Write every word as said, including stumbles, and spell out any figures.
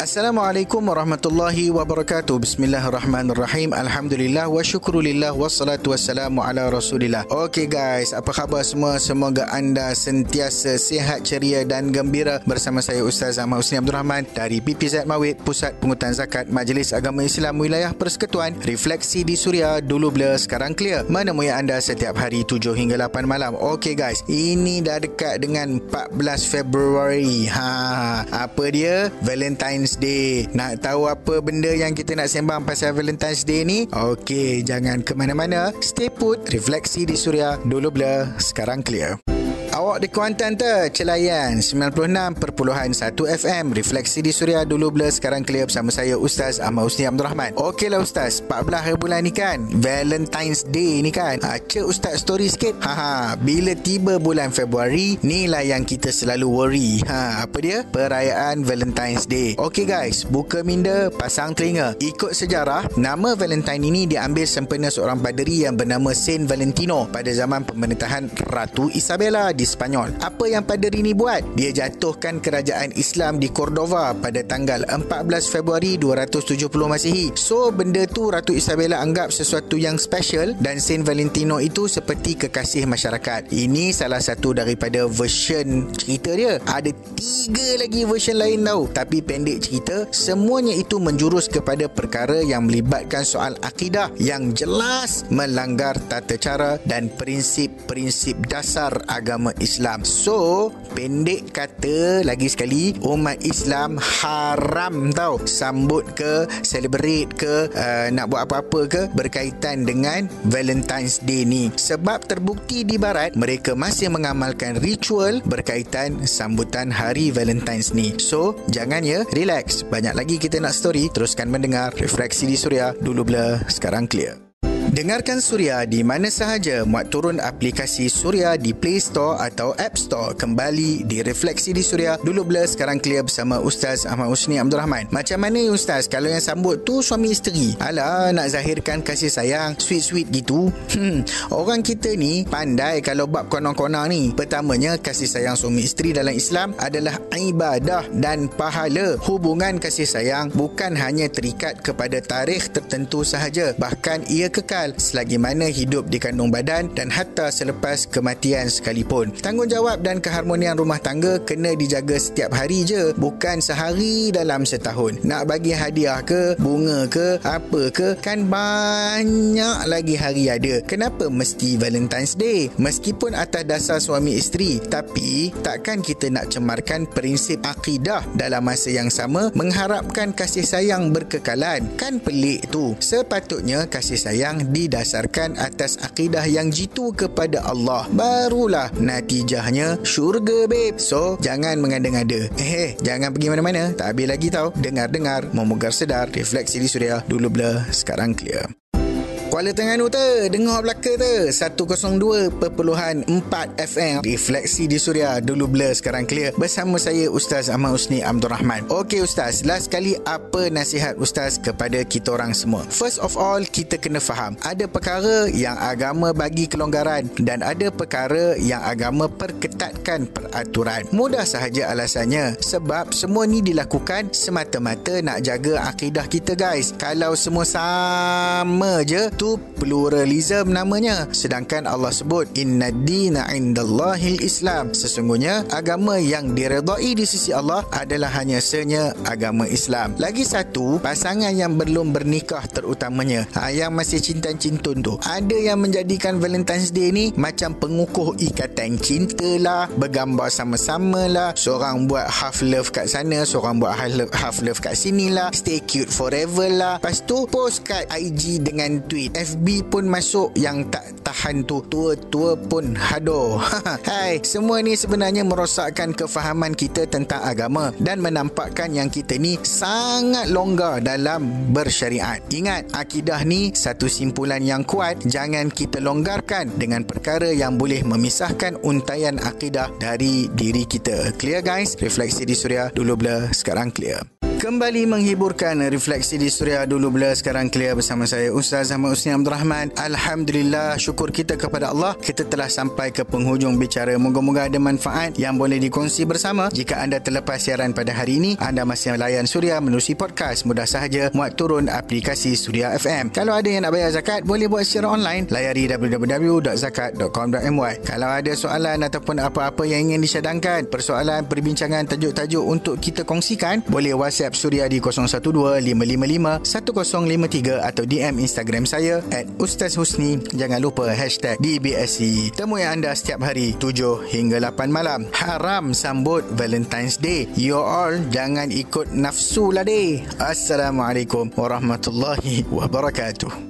Assalamualaikum warahmatullahi wabarakatuh. Bismillahirrahmanirrahim. Alhamdulillah wa syukrulillah wassalatu wassalamu ala rasulillah. Okay guys, apa khabar semua? Semoga anda sentiasa sihat, ceria dan gembira. Bersama saya Ustaz Ahmad Husni Abdul Rahman dari B P Z Mawit Pusat Penghutuan Zakat Majlis Agama Islam Wilayah Persekutuan. Refleksi di Suria, dulu blur sekarang clear, menemui anda setiap hari tujuh hingga lapan malam. Okay guys, ini dah dekat dengan empat belas Februari. Ha, apa dia? Valentine's Day. Nak tahu apa benda yang kita nak sembang pasal Valentine's Day ni? Okey, jangan ke mana-mana. Stay put. Refleksi di Suria, dulu blur, sekarang clear. Awak di Kuantan tu, Celayan sembilan puluh enam perpuluhan satu F M. Refleksi di Suria, dulu blur, sekarang clear, bersama saya Ustaz Ahmad Husni Abdul Rahman. Okeylah Ustaz, empat belas bulan ni kan Valentine's Day ni kan. Ha, cek Ustaz story sikit. Haha, bila tiba bulan Februari, inilah yang kita selalu worry. Ha, apa dia? Perayaan Valentine's Day. Okey guys, buka minda, pasang telinga. Ikut sejarah, nama Valentine ini diambil sempena seorang paderi yang bernama Saint Valentino pada zaman pemerintahan Ratu Isabella di Spanyol. Apa yang paderi ni buat? Dia jatuhkan kerajaan Islam di Cordoba pada tanggal empat belas Februari dua ratus tujuh puluh Masihi. So benda tu Ratu Isabella anggap sesuatu yang special dan Saint Valentino itu seperti kekasih masyarakat. Ini salah satu daripada version cerita dia. Ada tiga lagi version lain tau. Tapi pendek cerita, semuanya itu menjurus kepada perkara yang melibatkan soal akidah yang jelas melanggar tata cara dan prinsip-prinsip dasar agama Islam. So, pendek kata lagi sekali, umat Islam haram tau sambut ke, celebrate ke, uh, nak buat apa-apa ke berkaitan dengan Valentine's Day ni. Sebab terbukti di barat, mereka masih mengamalkan ritual berkaitan sambutan hari Valentine's ni. So, jangan ya, relax. Banyak lagi kita nak story. Teruskan mendengar Refleksi di Suria, dulu blur, sekarang clear. Dengarkan Suria di mana sahaja. Muat turun aplikasi Suria di Play Store atau App Store. Kembali di Refleksi di Suria, dulu blur, sekarang clear, bersama Ustaz Ahmad Husni Abdul Rahman. Macam mana Ustaz kalau yang sambut tu suami isteri? Alah, nak zahirkan kasih sayang, sweet-sweet gitu. Hmm, orang kita ni pandai kalau bab konang-konang ni. Pertamanya, kasih sayang suami isteri dalam Islam adalah ibadah dan pahala. Hubungan kasih sayang bukan hanya terikat kepada tarikh tertentu sahaja. Bahkan ia kekal selagi mana hidup di kandung badan dan hatta selepas kematian sekalipun. Tanggungjawab dan keharmonian rumah tangga kena dijaga setiap hari je, bukan sehari dalam setahun. Nak bagi hadiah ke, bunga ke, apa ke, kan banyak lagi hari ada. Kenapa mesti Valentine's Day? Meskipun atas dasar suami isteri, tapi takkan kita nak cemarkan prinsip akidah dalam masa yang sama mengharapkan kasih sayang berkekalan. Kan pelik tu. Sepatutnya kasih sayang didasarkan atas akidah yang jitu kepada Allah, barulah natijahnya syurga babe. So jangan mengada-ngada. Eh, jangan pergi mana-mana, tak habis lagi tau. Dengar-dengar, memegar sedar. Refleksi di Suria, dulu blur, sekarang clear. Kuala Tengganu tu, dengar belaka tu, seratus dua perpuluhan empat F M. Refleksi di Suria, dulu blur, sekarang clear, bersama saya Ustaz Ahmad Husni Abdul Rahman. Okey Ustaz, last kali apa nasihat Ustaz kepada kita orang semua? First of all, kita kena faham, ada perkara yang agama bagi kelonggaran dan ada perkara yang agama perketatkan peraturan. Mudah sahaja alasannya, sebab semua ni dilakukan semata-mata nak jaga akidah kita guys. Kalau semua sama je, itu pluralism namanya. Sedangkan Allah sebut innad dina indallahil Islam. Sesungguhnya agama yang diredai di sisi Allah adalah hanya senya agama Islam. Lagi satu, pasangan yang belum bernikah terutamanya, ha, yang masih cinta-cintun tu, ada yang menjadikan Valentine's Day ni macam pengukuh ikatan cinta lah, bergambar sama-sama lah, seorang buat half love kat sana, seorang buat half love kat sini lah, stay cute forever lah. Lepas tu post kat I G dengan tweet, F B pun masuk yang tak tahan tu, tua-tua pun hado. Hai, semua ni sebenarnya merosakkan kefahaman kita tentang agama dan menampakkan yang kita ni sangat longgar dalam bersyariat. Ingat, akidah ni satu simpulan yang kuat, jangan kita longgarkan dengan perkara yang boleh memisahkan untaian akidah dari diri kita. Clear guys? Refleksi di Suria, dulu blur, sekarang clear. Kembali menghiburkan Refleksi di Suria dulu bila sekarang clear bersama saya Ustaz Ahmad Husni Abdul Rahman. Alhamdulillah, syukur kita kepada Allah, kita telah sampai ke penghujung bicara. Moga-moga ada manfaat yang boleh dikongsi bersama. Jika anda terlepas siaran pada hari ini, anda masih layan Suria menerusi podcast. Mudah sahaja muat turun aplikasi Suria F M. Kalau ada yang nak bayar zakat, boleh buat secara online. Layari w w w dot zakat dot com dot m y. Kalau ada soalan ataupun apa-apa yang ingin disyadangkan, persoalan, perbincangan, tajuk-tajuk untuk kita kongsikan, boleh WhatsApp Suriyadi kosong satu dua lima lima lima satu kosong lima tiga atau D M Instagram saya at Ustaz Husni. Jangan lupa hashtag D B S C. Temui anda setiap hari tujuh hingga lapan malam. Haram sambut Valentine's Day. You all jangan ikut nafsu lah deh. Assalamualaikum warahmatullahi wabarakatuh.